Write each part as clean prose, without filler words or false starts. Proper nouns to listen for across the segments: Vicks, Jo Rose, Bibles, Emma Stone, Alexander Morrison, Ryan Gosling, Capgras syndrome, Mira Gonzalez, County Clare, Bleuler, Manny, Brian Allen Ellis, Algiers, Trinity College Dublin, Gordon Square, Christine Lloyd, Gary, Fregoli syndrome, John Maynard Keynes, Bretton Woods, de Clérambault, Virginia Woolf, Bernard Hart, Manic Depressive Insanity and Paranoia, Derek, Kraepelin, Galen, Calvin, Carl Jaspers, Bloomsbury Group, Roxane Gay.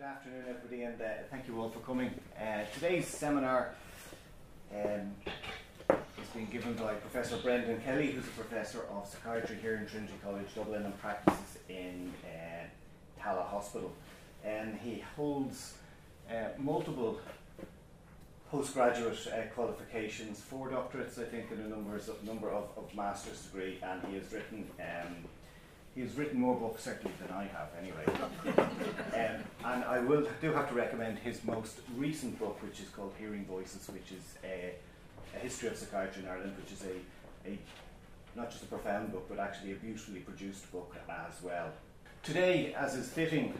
Good afternoon, everybody, and thank you all for coming. Today's seminar is being given by Professor Brendan Kelly, who's a professor of psychiatry here in Trinity College Dublin and practices in Tallaght Hospital. And he holds multiple postgraduate qualifications, 4 doctorates, I think, and a number of master's degree. And he has written. He's written more books, certainly, than I have, anyway. And I do have to recommend his most recent book, which is called Hearing Voices, which is a history of psychiatry in Ireland, which is a not just a profound book, but actually a beautifully produced book as well. Today, as is fitting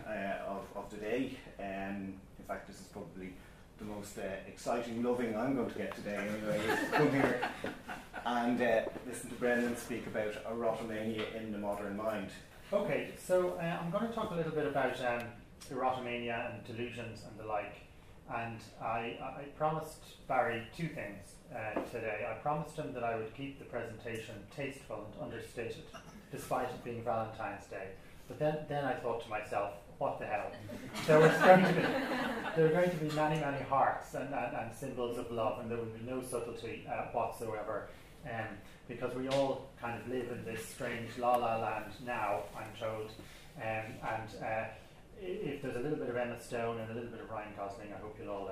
of the day, in fact, this is probably the most exciting, loving I'm going to get today, anyway, is to come here and listen to Brendan speak about erotomania in the modern mind. Okay, so I'm going to talk a little bit about erotomania and delusions and the like. And I promised Barry 2 things today. I promised him that I would keep the presentation tasteful and understated, despite it being Valentine's Day. But then I thought to myself, what the hell? There were going to be many, many hearts and symbols of love, and there would be no subtlety whatsoever, because we all kind of live in this strange la-la land now, I'm told, and if there's a little bit of Emma Stone and a little bit of Ryan Gosling, I hope you'll all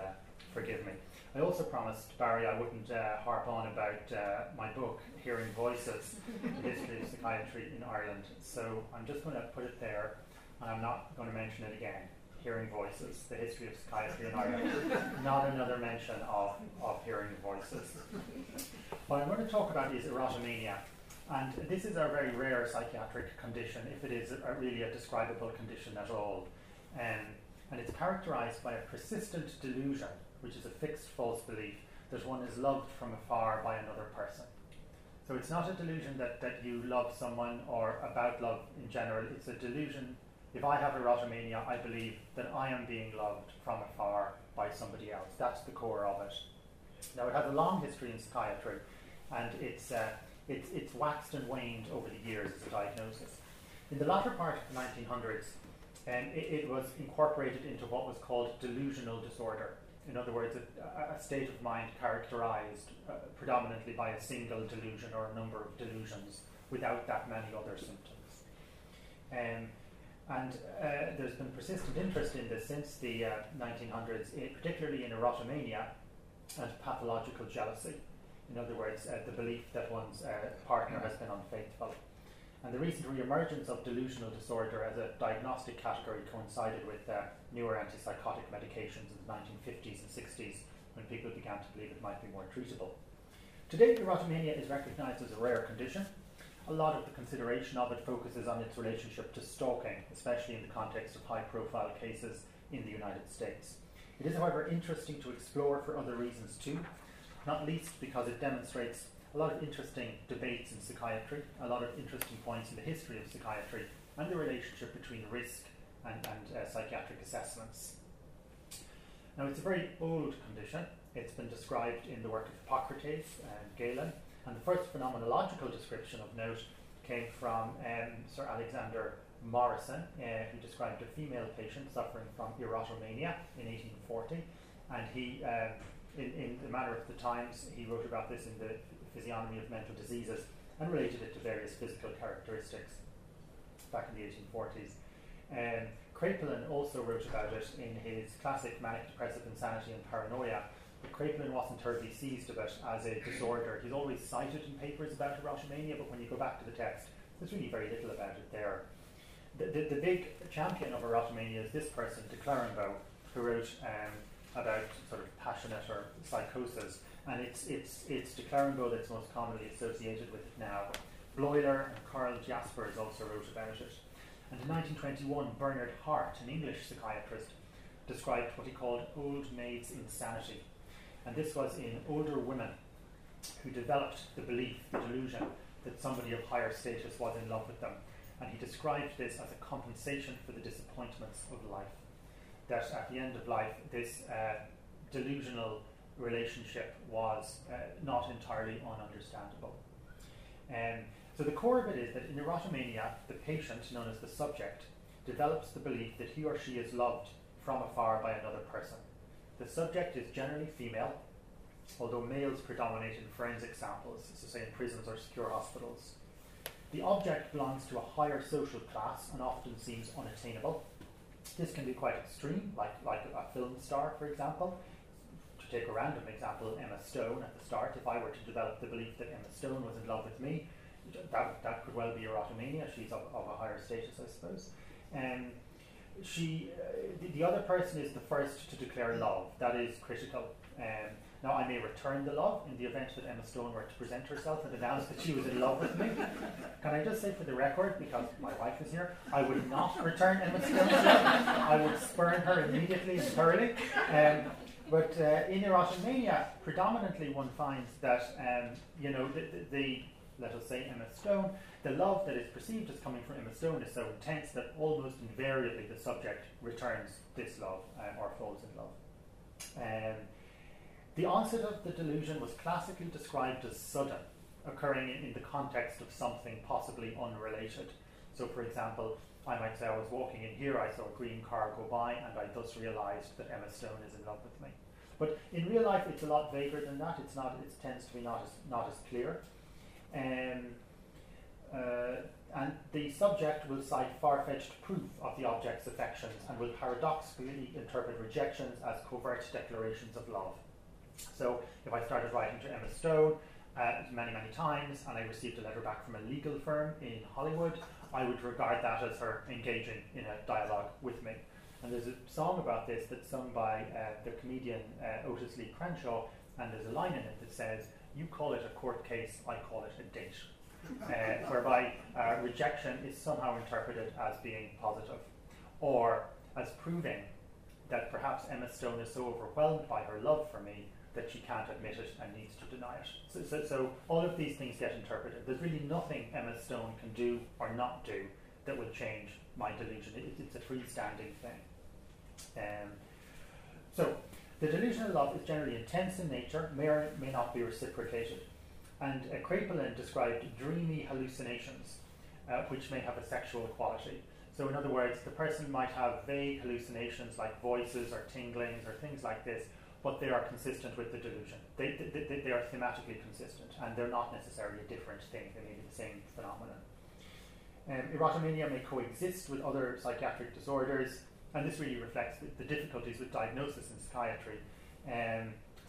forgive me. I also promised Barry I wouldn't harp on about my book, Hearing Voices, The History of Psychiatry in Ireland, so I'm just going to put it there. And I'm not going to mention it again. Hearing Voices, The History of Psychiatry in Ireland. Not another mention of Hearing Voices. What I'm going to talk about is erotomania. And this is a very rare psychiatric condition, if it is really a describable condition at all. And it's characterized by a persistent delusion, which is a fixed false belief that one is loved from afar by another person. So it's not a delusion that you love someone or about love in general. It's a delusion. If I have erotomania, I believe that I am being loved from afar by somebody else. That's the core of it. Now, it has a long history in psychiatry, and it's waxed and waned over the years as a diagnosis. In the latter part of the 1900s, it was incorporated into what was called delusional disorder. In other words, a state of mind characterized predominantly by a single delusion or a number of delusions without that many other symptoms. And there's been persistent interest in this since the 1900s, particularly in erotomania and pathological jealousy. In other words, the belief that one's partner has been unfaithful. And the recent reemergence of delusional disorder as a diagnostic category coincided with newer antipsychotic medications in the 1950s and 60s, when people began to believe it might be more treatable. Today, erotomania is recognized as a rare condition. A lot of the consideration of it focuses on its relationship to stalking, especially in the context of high-profile cases in the United States. It is, however, interesting to explore for other reasons too, not least because it demonstrates a lot of interesting debates in psychiatry, a lot of interesting points in the history of psychiatry, and the relationship between risk and psychiatric assessments. Now, it's a very old condition. It's been described in the work of Hippocrates and Galen. And the first phenomenological description of note came from Sir Alexander Morrison, who described a female patient suffering from erotomania in 1840. And he, in the matter of the times, he wrote about this in the Physiognomy of Mental Diseases and related it to various physical characteristics back in the 1840s. Kraepelin also wrote about it in his classic Manic Depressive Insanity and Paranoia. But Kraepelin wasn't terribly seized about as a disorder. He's always cited in papers about erotomania, but when you go back to the text, there's really very little about it there. The big champion of erotomania is this person, de Clérambault, who wrote about sort of passionate or psychosis, and it's de Clérambault that's most commonly associated with it now. Bleuler and Carl Jaspers also wrote about it. And in 1921, Bernard Hart, an English psychiatrist, described what he called old maid's insanity. And this was in older women who developed the belief, the delusion, that somebody of higher status was in love with them. And he described this as a compensation for the disappointments of life. That at the end of life, this delusional relationship was not entirely ununderstandable. So the core of it is that in erotomania, the patient, known as the subject, develops the belief that he or she is loved from afar by another person. The subject is generally female, although males predominate in forensic samples, so say in prisons or secure hospitals. The object belongs to a higher social class and often seems unattainable. This can be quite extreme, like a film star, for example. To take a random example, Emma Stone at the start, if I were to develop the belief that Emma Stone was in love with me, that could well be erotomania. She's of a higher status, I suppose. The other person is the first to declare love. That is critical. Now, I may return the love in the event that Emma Stone were to present herself and announce that she was in love with me. Can I just say for the record, because my wife is here, I would not return Emma Stone's love. I would spurn her immediately and thoroughly. But in erotomania, predominantly one finds that, let us say Emma Stone, the love that is perceived as coming from Emma Stone is so intense that almost invariably the subject returns this love or falls in love. The onset of the delusion was classically described as sudden, occurring in the context of something possibly unrelated. So, for example, I might say I was walking in here, I saw a green car go by, and I thus realised that Emma Stone is in love with me. But in real life, it's a lot vaguer than that. It's not. It tends to be not as clear. And the subject will cite far-fetched proof of the object's affections and will paradoxically interpret rejections as covert declarations of love. So if I started writing to Emma Stone many, many times and I received a letter back from a legal firm in Hollywood, I would regard that as her engaging in a dialogue with me. And there's a song about this that's sung by the comedian Otis Lee Crenshaw, and there's a line in it that says, "You call it a court case, I call it a date," whereby rejection is somehow interpreted as being positive, or as proving that perhaps Emma Stone is so overwhelmed by her love for me that she can't admit it and needs to deny it. So all of these things get interpreted. There's really nothing Emma Stone can do or not do that will change my delusion. It's a freestanding thing. So the delusional love is generally intense in nature, may or may not be reciprocated. And Kraepelin described dreamy hallucinations, which may have a sexual quality. So in other words, the person might have vague hallucinations like voices or tinglings or things like this, but they are consistent with the delusion. They are thematically consistent, and they're not necessarily a different thing. They may be the same phenomenon. Erotomania may coexist with other psychiatric disorders, and this really reflects the difficulties with diagnosis in psychiatry.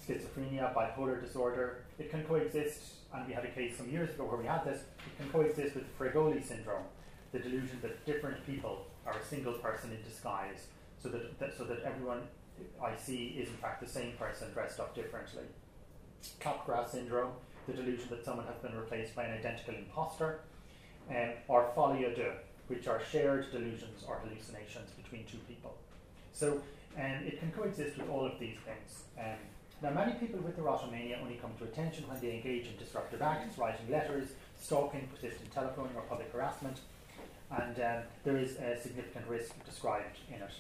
Schizophrenia, bipolar disorder, it can coexist, and we had a case some years ago where we had this, it can coexist with Fregoli syndrome, the delusion that different people are a single person in disguise, so that everyone I see is in fact the same person dressed up differently. Capgras syndrome, the delusion that someone has been replaced by an identical imposter, or folie à deux, which are shared delusions or hallucinations between two people. So it can coexist with all of these things. Now, many people with erotomania only come to attention when they engage in disruptive acts, writing letters, stalking, persistent telephoning, or public harassment, and there is a significant risk described in it.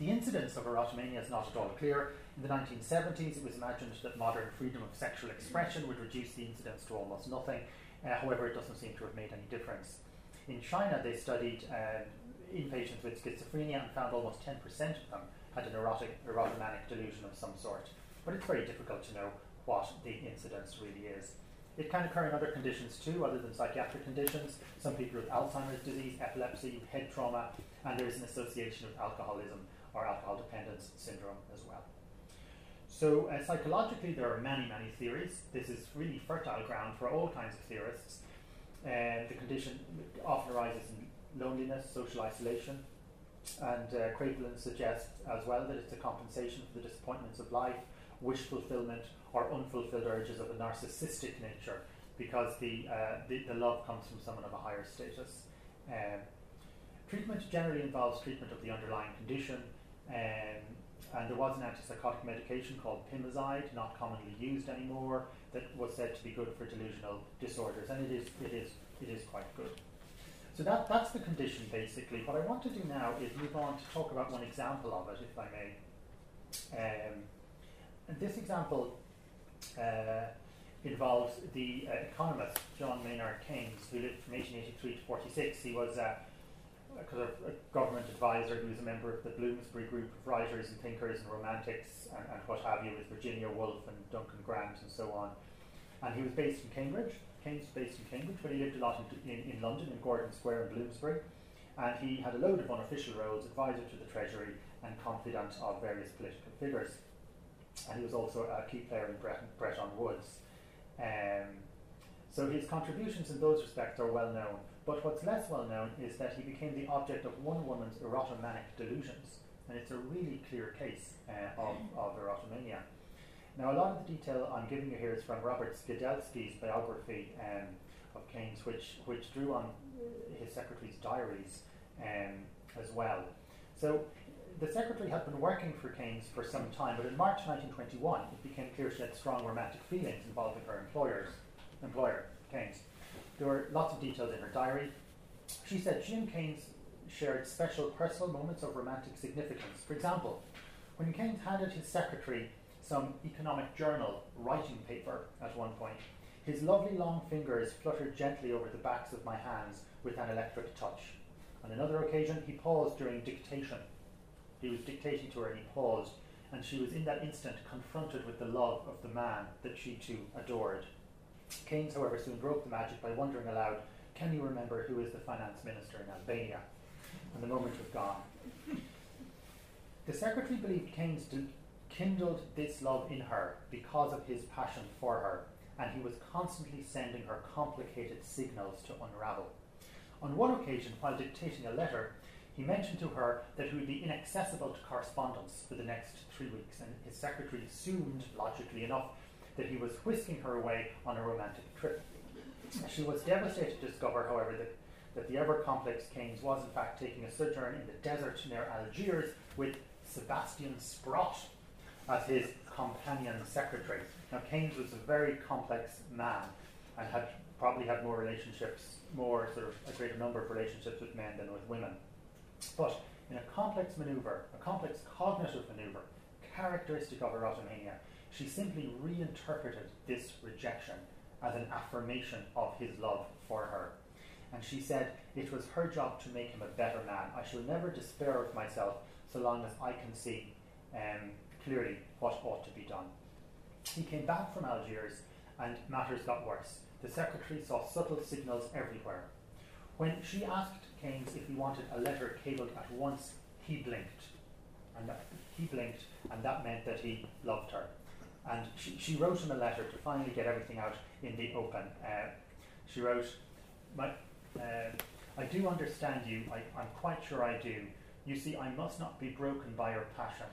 The incidence of erotomania is not at all clear. In the 1970s, it was imagined that modern freedom of sexual expression would reduce the incidence to almost nothing. However, it doesn't seem to have made any difference. In China, they studied inpatients with schizophrenia and found almost 10% of them had an erotomanic delusion of some sort. But it's very difficult to know what the incidence really is. It can occur in other conditions too, other than psychiatric conditions. Some people with Alzheimer's disease, epilepsy, head trauma, and there is an association with alcoholism or alcohol dependence syndrome as well. So psychologically, there are many, many theories. This is really fertile ground for all kinds of theorists. The condition often arises in loneliness, social isolation, and Kraepelin suggests as well that it's a compensation for the disappointments of life, wish fulfillment, or unfulfilled urges of a narcissistic nature, because the love comes from someone of a higher status. Treatment generally involves treatment of the underlying condition, and there was an antipsychotic medication called pimozide, not commonly used anymore, that was said to be good for delusional disorders, and it is quite good. So that's the condition, basically. What I want to do now is move on to talk about one example of it, if I may. And this example involves the economist John Maynard Keynes, who lived from 1883 to 1946. He was kind of a government advisor who is a member of the Bloomsbury Group of writers and thinkers and romantics and what have you, with Virginia Woolf and Duncan Grant and so on. And he was based in Cambridge. Keynes was based in Cambridge, but he lived a lot in London, in Gordon Square and Bloomsbury. And he had a load of unofficial roles, advisor to the Treasury and confidant of various political figures. And he was also a key player in Bretton Woods. So his contributions in those respects are well known. But what's less well known is that he became the object of one woman's erotomanic delusions. And it's a really clear case of erotomania. Now, a lot of the detail I'm giving you here is from Robert Skidelsky's biography of Keynes, which drew on his secretary's diaries as well. So the secretary had been working for Keynes for some time, but in March 1921, it became clear she had strong romantic feelings involving her employer, Keynes. There were lots of details in her diary. She said she and Keynes shared special personal moments of romantic significance. For example, when Keynes handed his secretary some economic journal writing paper at one point, his lovely long fingers fluttered gently over the backs of my hands with an electric touch. On another occasion, he paused during dictation. He was dictating to her and he paused, and she was in that instant confronted with the love of the man that she too adored. Keynes, however, soon broke the magic by wondering aloud, "Can you remember who is the finance minister in Albania?" And the moment was gone. The secretary believed Keynes kindled this love in her because of his passion for her, and he was constantly sending her complicated signals to unravel. On one occasion, while dictating a letter, he mentioned to her that he would be inaccessible to correspondence for the next 3 weeks, and his secretary assumed, logically enough, that he was whisking her away on a romantic trip. She was devastated to discover, however, that the ever-complex Keynes was in fact taking a sojourn in the desert near Algiers with Sebastian Sprott as his companion secretary. Now, Keynes was a very complex man and had probably had a greater number of relationships with men than with women. But in a complex maneuver, a complex cognitive maneuver, characteristic of erotomania, she simply reinterpreted this rejection as an affirmation of his love for her. And she said, "It was her job to make him a better man. I shall never despair of myself so long as I can see clearly what ought to be done." He came back from Algiers and matters got worse. The secretary saw subtle signals everywhere. When she asked Keynes if he wanted a letter cabled at once, he blinked. And that meant that he loved her. And she wrote him a letter to finally get everything out in the open. She wrote, "I do understand you. I'm quite sure I do. You see, I must not be broken by your passion,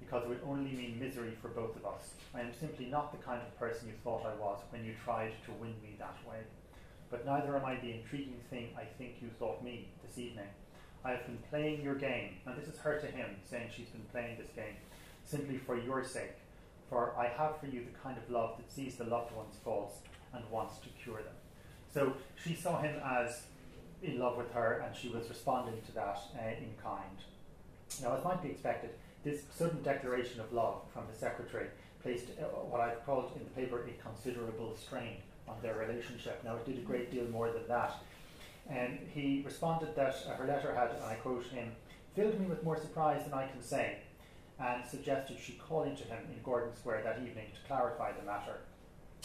because it would only mean misery for both of us. I am simply not the kind of person you thought I was when you tried to win me that way. But neither am I the intriguing thing I think you thought me this evening. I have been playing your game," and this is her to him, saying she's been playing this game, "simply for your sake. For I have for you the kind of love that sees the loved one's faults and wants to cure them." So she saw him as in love with her, and she was responding to that in kind. Now, as might be expected, this sudden declaration of love from the secretary placed what I've called in the paper a considerable strain on their relationship. Now, it did a great deal more than that. And he responded that her letter had, and I quote him, "filled me with more surprise than I can say," and suggested she call into him in Gordon Square that evening to clarify the matter.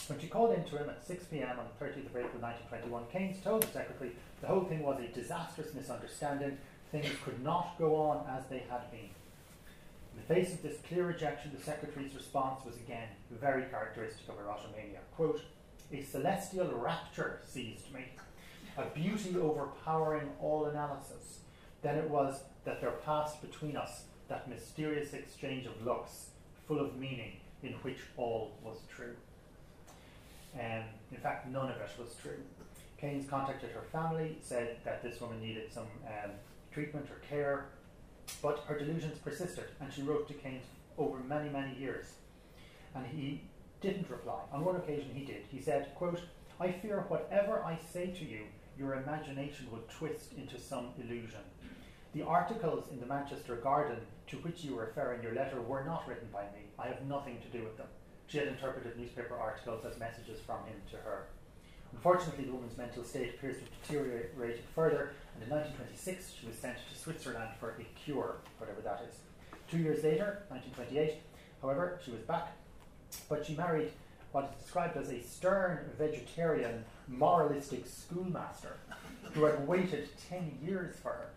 When she called into him at 6 p.m. on the 30th of April 1921, Keynes told the secretary the whole thing was a disastrous misunderstanding. Things could not go on as they had been. In the face of this clear rejection, the secretary's response was again very characteristic of erotomania. Quote, "A celestial rapture seized me, a beauty overpowering all analysis. Then it was that there passed between us that mysterious exchange of looks, full of meaning, in which all was true." And in fact, none of it was true. Keynes contacted her family, said that this woman needed some treatment or care, but her delusions persisted, and she wrote to Keynes over many, many years. And he didn't reply. On one occasion, he did. He said, quote, "I fear whatever I say to you, your imagination will twist into some illusion. The articles in the Manchester Garden to which you refer in your letter were not written by me. I have nothing to do with them." She had interpreted newspaper articles as messages from him to her. Unfortunately, the woman's mental state appears to have deteriorated further, and in 1926 she was sent to Switzerland for a cure, whatever that is. 2 years later, 1928, however, she was back, but she married what is described as a stern, vegetarian, moralistic schoolmaster who had waited 10 years for her.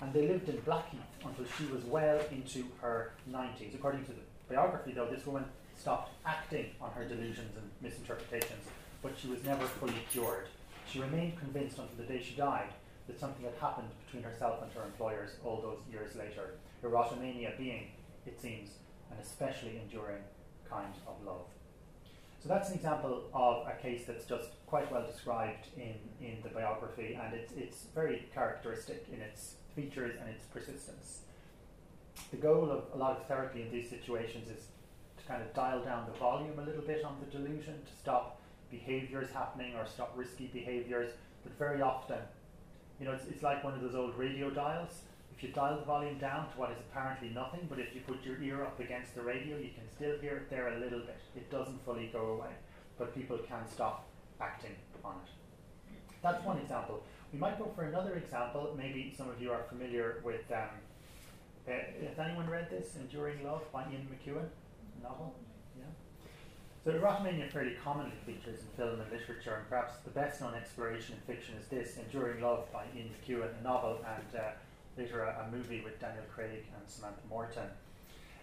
And they lived in Blackheath until she was well into her 90s. According to the biography, though, this woman stopped acting on her delusions and misinterpretations, but she was never fully cured. She remained convinced until the day she died that something had happened between herself and her employers all those years later, erotomania being, it seems, an especially enduring kind of love. So that's an example of a case that's just quite well described in the biography, and it's very characteristic in its features and its persistence. The goal of a lot of therapy in these situations is to kind of dial down the volume a little bit on the delusion, to stop behaviours happening or stop risky behaviours, but very often, you know, it's like one of those old radio dials. If you dial the volume down to what is apparently nothing, but if you put your ear up against the radio, you can still hear it there a little bit. It doesn't fully go away, but people can stop acting on it. That's one example. We might go for another example. Maybe some of you are familiar with, has anyone read this, Enduring Love by Ian McEwan, a novel? Yeah. So erotomania fairly commonly features in film and literature, and perhaps the best known exploration in fiction is this, Enduring Love by Ian McEwan, a novel, and later a movie with Daniel Craig and Samantha Morton.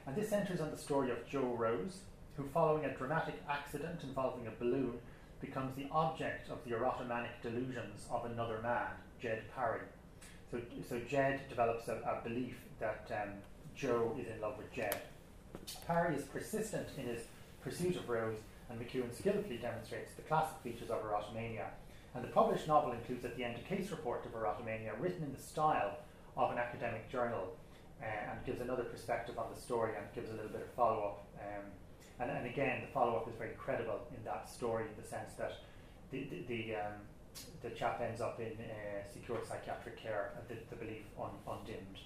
And this centres on the story of Jo Rose, who following a dramatic accident involving a balloon becomes the object of the erotomanic delusions of another man, Jed Parry. So Jed develops a belief that Jo is in love with Jed. Parry is persistent in his pursuit of Rose, and McEwan skillfully demonstrates the classic features of erotomania. And the published novel includes at the end a case report of erotomania written in the style of an academic journal, and gives another perspective on the story and gives a little bit of follow-up. And again, the follow-up is very credible in that story, in the sense that the chap ends up in secure psychiatric care, and the belief undimmed.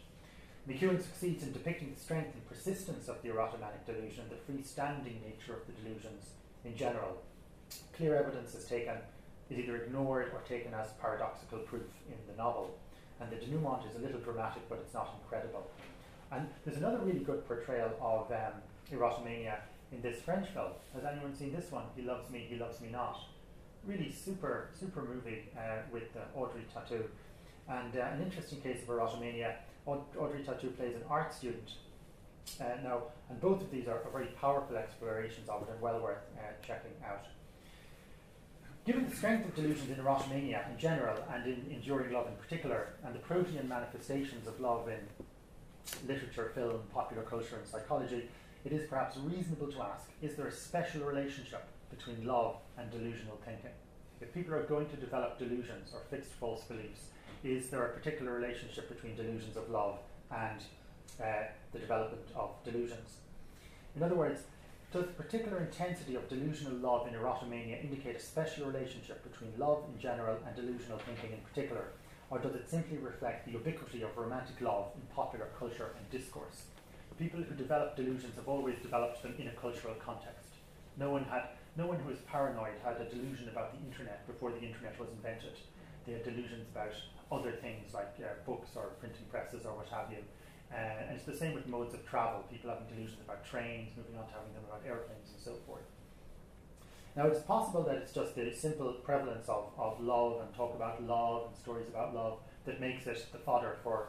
McEwan succeeds in depicting the strength and persistence of the erotomanic delusion, the freestanding nature of the delusions in general. Clear evidence is either ignored or taken as paradoxical proof in the novel. And the denouement is a little dramatic, but it's not incredible. And there's another really good portrayal of erotomania in this French film. Has anyone seen this one? He Loves Me, He Loves Me Not. Really super, super movie with Audrey Tautou. And an interesting case of erotomania, Audrey Tautou plays an art student now, and both of these are very powerful explorations of it and well worth checking out. Given the strength of delusions in erotomania in general, and in Enduring Love in particular, and the protean manifestations of love in literature, film, popular culture and psychology, it is perhaps reasonable to ask, is there a special relationship between love and delusional thinking? If people are going to develop delusions or fixed false beliefs, is there a particular relationship between delusions of love and the development of delusions? In other words, does the particular intensity of delusional love in erotomania indicate a special relationship between love in general and delusional thinking in particular, or does it simply reflect the ubiquity of romantic love in popular culture and discourse? People who develop delusions have always developed them in a cultural context. No one who is paranoid had a delusion about the internet before the internet was invented. They had delusions about other things like books or printing presses or what have you. And it's the same with modes of travel, people having delusions about trains, moving on to having them about airplanes and so forth. Now it's possible that it's just the simple prevalence of love and talk about love and stories about love that makes it the fodder for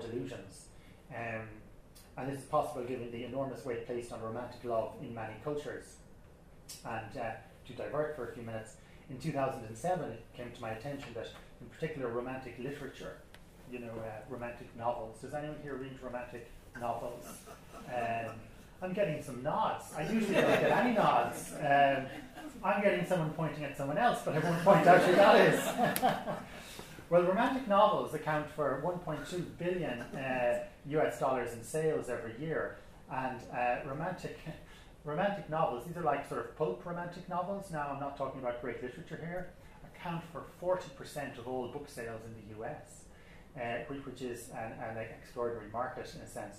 delusions. And this is possible given the enormous weight placed on romantic love in many cultures. And to divert for a few minutes, in 2007 it came to my attention that in particular romantic literature, you know, romantic novels. Does anyone here read romantic novels? I'm getting some nods. I usually don't get any nods. I'm getting someone pointing at someone else, but I won't point out who that is. Well, romantic novels account for $1.2 billion US dollars in sales every year, and romantic novels, these are like sort of pulp romantic novels. Now, I'm not talking about great literature here. Account for 40% of all book sales in the US. Which is an extraordinary market in a sense.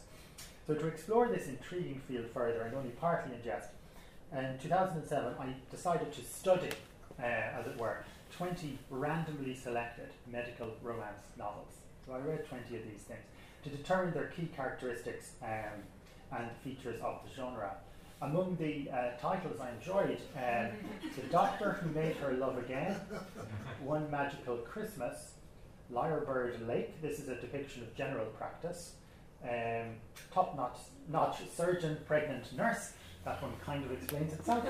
So to explore this intriguing field further, and only partly in jest, in 2007 I decided to study, as it were, 20 randomly selected medical romance novels. So I read 20 of these things to determine their key characteristics and features of the genre. Among the titles I enjoyed, The Doctor Who Made Her Love Again, One Magical Christmas, Lyrebird Lake, this is a depiction of general practice, Top Notch Surgeon, Pregnant Nurse, that one kind of explains itself.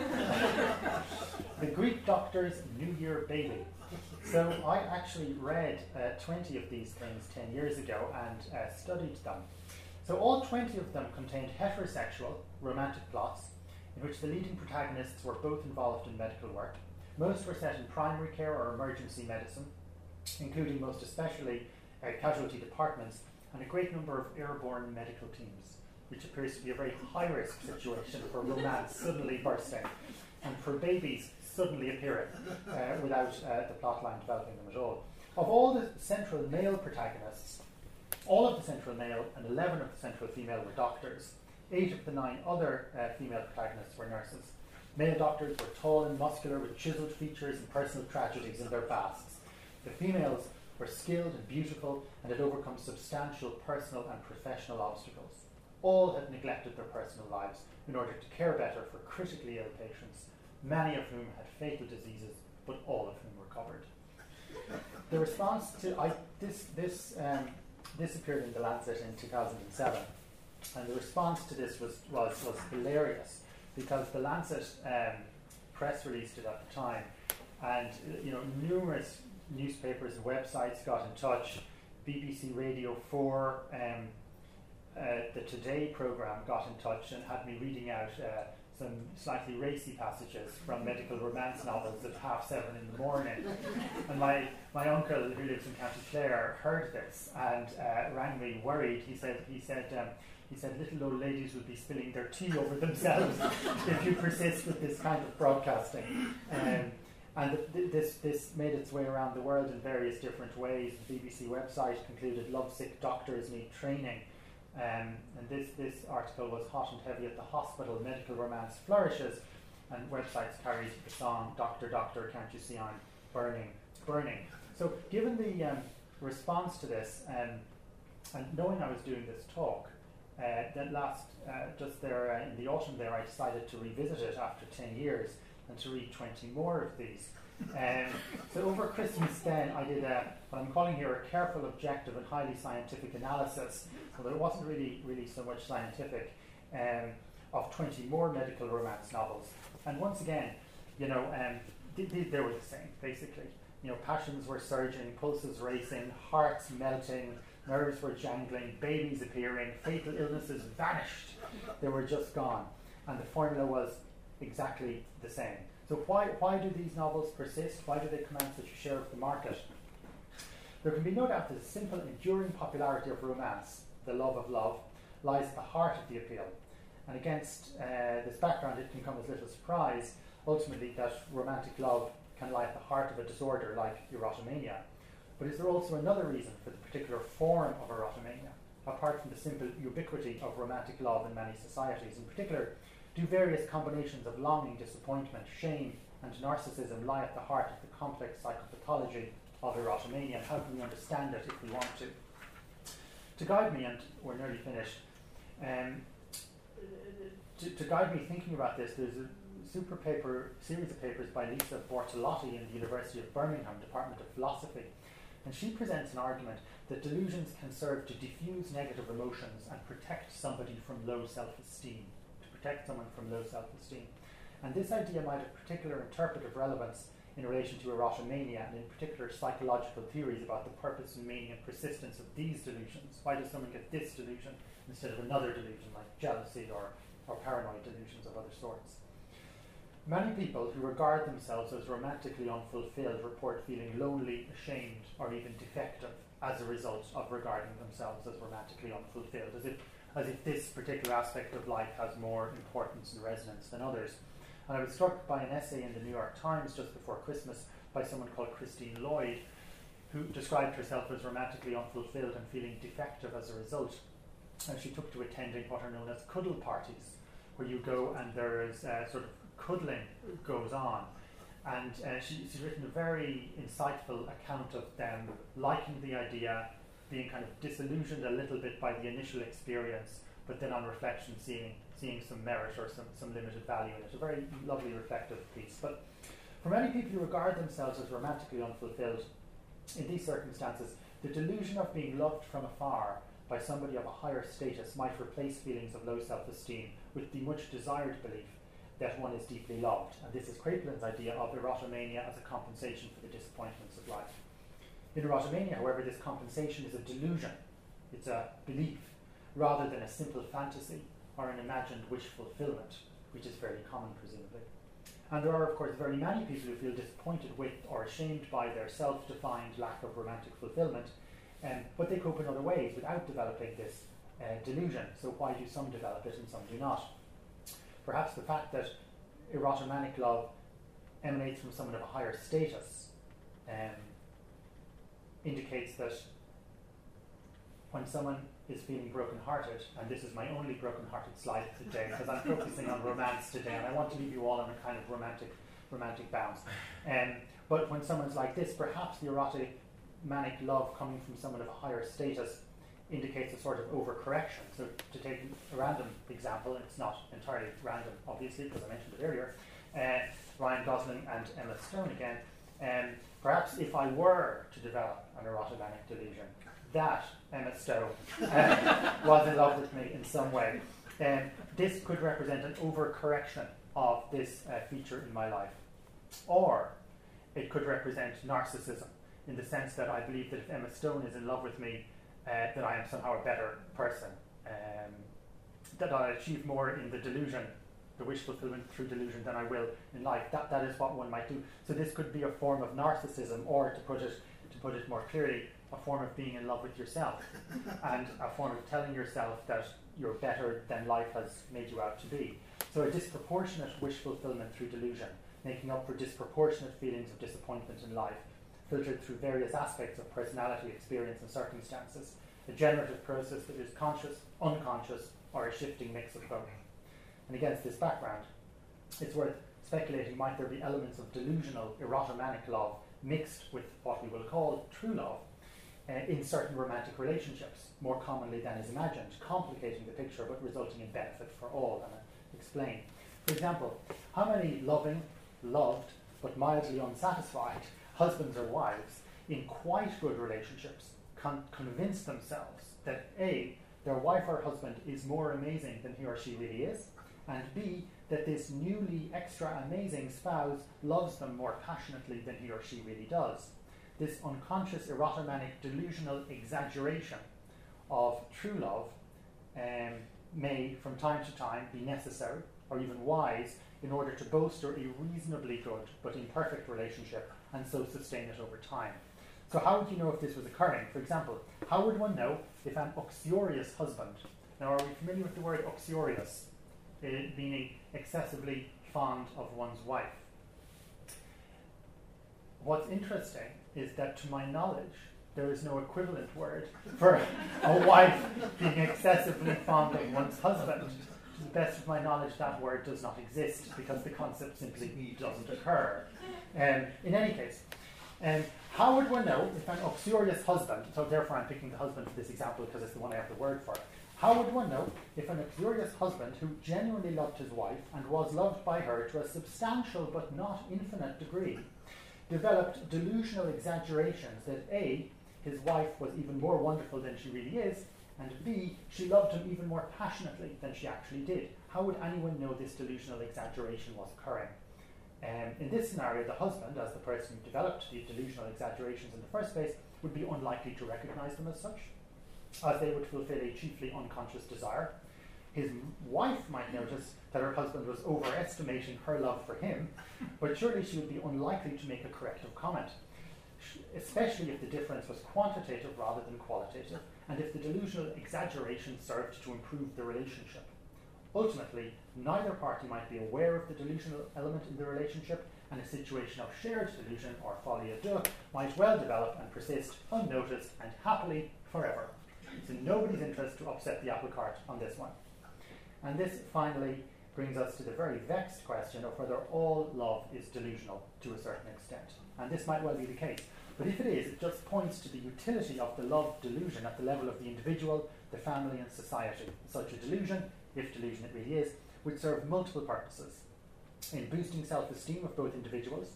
The Greek Doctor's New Year Baby. So I actually read 20 of these things 10 years ago and studied them. So all 20 of them contained heterosexual romantic plots in which the leading protagonists were both involved in medical work. Most were set in primary care or emergency medicine, including most especially casualty departments and a great number of airborne medical teams, which appears to be a very high-risk situation for romance suddenly bursting and for babies suddenly appearing without the plot line developing them at all. Of all the central male protagonists, all of the central male and 11 of the central female were doctors. 8 of the 9 other female protagonists were nurses. Male doctors were tall and muscular with chiseled features and personal tragedies in their pasts. The females were skilled and beautiful and had overcome substantial personal and professional obstacles. All had neglected their personal lives in order to care better for critically ill patients, many of whom had fatal diseases, but all of whom recovered. The response to this appeared in The Lancet in 2007, and the response to this was hilarious, because The Lancet press released it at the time, and numerous newspapers and websites got in touch. BBC Radio 4, the Today programme got in touch and had me reading out some slightly racy passages from medical romance novels at 7:30 in the morning. And my uncle, who lives in County Clare, heard this and rang me worried. He said, "Little old ladies will be spilling their tea over themselves if you persist with this kind of broadcasting." And this made its way around the world in various different ways. The BBC website concluded, "Lovesick doctors need training." And this article was hot and heavy at the hospital, "Medical romance flourishes," and websites carried the song, "Doctor, doctor, can't you see I'm burning, burning." So given the response to this, and knowing I was doing this talk, in the autumn there, I decided to revisit it after 10 years and to read 20 more of these. So over Christmas then, I did what I'm calling here a careful, objective and highly scientific analysis, although it wasn't really so much scientific, of 20 more medical romance novels. And once again, they were the same, basically. Passions were surging, pulses racing, hearts melting, nerves were jangling, babies appearing, fatal illnesses vanished. They were just gone. And the formula was exactly the same. So why do these novels persist? Why do they command such a share of the market? There can be no doubt that the simple, enduring popularity of romance, the love of love, lies at the heart of the appeal. And against this background, it can come as little surprise, ultimately, that romantic love can lie at the heart of a disorder like erotomania. But is there also another reason for the particular form of erotomania, apart from the simple ubiquity of romantic love in many societies? In particular, do various combinations of longing, disappointment, shame, and narcissism lie at the heart of the complex psychopathology of erotomania, and how can we understand it if we want to? To guide me, and we're nearly finished, to guide me thinking about this, there's a series of papers by Lisa Bortolotti in the University of Birmingham, Department of Philosophy, and she presents an argument that delusions can serve to diffuse negative emotions and protect somebody from low self-esteem. And this idea might have particular interpretive relevance in relation to erotomania, and in particular psychological theories about the purpose and meaning and persistence of these delusions. Why does someone get this delusion instead of another delusion like jealousy or paranoid delusions of other sorts? Many people who regard themselves as romantically unfulfilled report feeling lonely, ashamed, or even defective as a result of regarding themselves as romantically unfulfilled, as if this particular aspect of life has more importance and resonance than others. And I was struck by an essay in the New York Times just before Christmas by someone called Christine Lloyd, who described herself as romantically unfulfilled and feeling defective as a result. And she took to attending what are known as cuddle parties, where you go and there is sort of cuddling goes on. And she's written a very insightful account of them liking the idea, being kind of disillusioned a little bit by the initial experience, but then on reflection seeing some merit or some limited value in it. A very lovely reflective piece. But for many people who regard themselves as romantically unfulfilled, in these circumstances, the delusion of being loved from afar by somebody of a higher status might replace feelings of low self-esteem with the much desired belief that one is deeply loved. And this is Kraepelin's idea of erotomania as a compensation for the disappointments of life. In erotomania, however, this compensation is a delusion. It's a belief, rather than a simple fantasy or an imagined wish fulfillment, which is fairly common, presumably. And there are, of course, very many people who feel disappointed with or ashamed by their self-defined lack of romantic fulfillment, but they cope in other ways without developing this delusion. So why do some develop it and some do not? Perhaps the fact that erotomanic love emanates from someone of a higher status indicates that when someone is feeling brokenhearted, and this is my only brokenhearted slide today because I'm focusing on romance today, and I want to leave you all on a kind of romantic bounce. But when someone's like this, perhaps the erotomanic love coming from someone of a higher status indicates a sort of overcorrection. So to take a random example, and it's not entirely random, obviously, because I mentioned it earlier, Ryan Gosling and Emma Stone again, perhaps if I were to develop an erotomanic delusion, that Emma Stone was in love with me in some way. This could represent an overcorrection of this feature in my life. Or it could represent narcissism, in the sense that I believe that if Emma Stone is in love with me, that I am somehow a better person, that I achieve more in the delusion, the wish fulfillment through delusion, than I will in life. That is what one might do. So this could be a form of narcissism, or to put it more clearly, a form of being in love with yourself, and a form of telling yourself that you're better than life has made you out to be. So a disproportionate wish fulfillment through delusion, making up for disproportionate feelings of disappointment in life, filtered through various aspects of personality, experience, and circumstances, a generative process that is conscious, unconscious, or a shifting mix of both. And against this background, it's worth speculating, might there be elements of delusional, erotomanic love mixed with what we will call true love, in certain romantic relationships, more commonly than is imagined, complicating the picture but resulting in benefit for all, and I'll explain. For example, how many loving, loved, but mildly unsatisfied husbands or wives in quite good relationships convince themselves that A, their wife or husband is more amazing than he or she really is, and B, that this newly extra amazing spouse loves them more passionately than he or she really does. This unconscious, erotomanic, delusional exaggeration of true love may, from time to time, be necessary or even wise in order to bolster a reasonably good but imperfect relationship and so sustain it over time. So how would you know if this was occurring? For example, how would one know if an uxorious husband... Now, are we familiar with the word uxorious, meaning excessively fond of one's wife? What's interesting is that, to my knowledge, there is no equivalent word for a wife being excessively fond of one's husband. To the best of my knowledge, that word does not exist because the concept simply doesn't occur. In any case, how would one know if an uxorious husband, so therefore I'm picking the husband for this example because it's the one I have the word for, how would one know if an uxorious husband who genuinely loved his wife and was loved by her to a substantial but not infinite degree developed delusional exaggerations that A, his wife was even more wonderful than she really is, and B, she loved him even more passionately than she actually did? How would anyone know this delusional exaggeration was occurring? In this scenario, the husband, as the person who developed the delusional exaggerations in the first place, would be unlikely to recognize them as such, as they would fulfill a chiefly unconscious desire. His wife might notice that her husband was overestimating her love for him, but surely she would be unlikely to make a corrective comment, especially if the difference was quantitative rather than qualitative, and if the delusional exaggeration served to improve the relationship. Ultimately, neither party might be aware of the delusional element in the relationship, and a situation of shared delusion, or folie à deux, might well develop and persist unnoticed and happily forever. It's in nobody's interest to upset the apple cart on this one. And this, finally, brings us to the very vexed question of whether all love is delusional to a certain extent. And this might well be the case. But if it is, it just points to the utility of the love delusion at the level of the individual, the family, and society. Such a delusion, if delusion it really is, would serve multiple purposes. In boosting self-esteem of both individuals,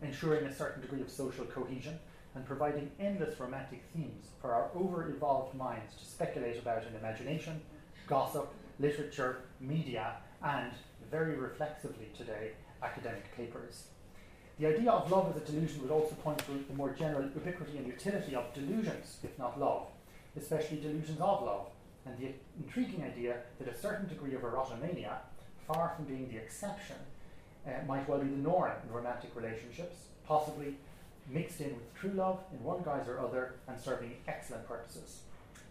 ensuring a certain degree of social cohesion, and providing endless romantic themes for our over-evolved minds to speculate about in imagination, gossip, literature, media, and, very reflexively today, academic papers. The idea of love as a delusion would also point to the more general ubiquity and utility of delusions, if not love, especially delusions of love, and the intriguing idea that a certain degree of erotomania, far from being the exception, might well be the norm in romantic relationships, possibly mixed in with true love in one guise or other and serving excellent purposes.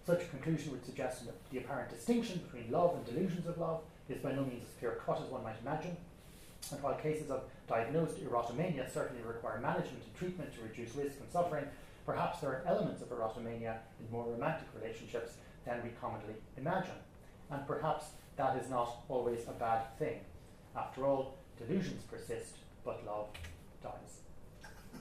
Such a conclusion would suggest that the apparent distinction between love and delusions of love is by no means as clear-cut as one might imagine, and while cases of diagnosed erotomania certainly require management and treatment to reduce risk and suffering, perhaps there are elements of erotomania in more romantic relationships than we commonly imagine. And perhaps that is not always a bad thing. After all, delusions persist, but love dies.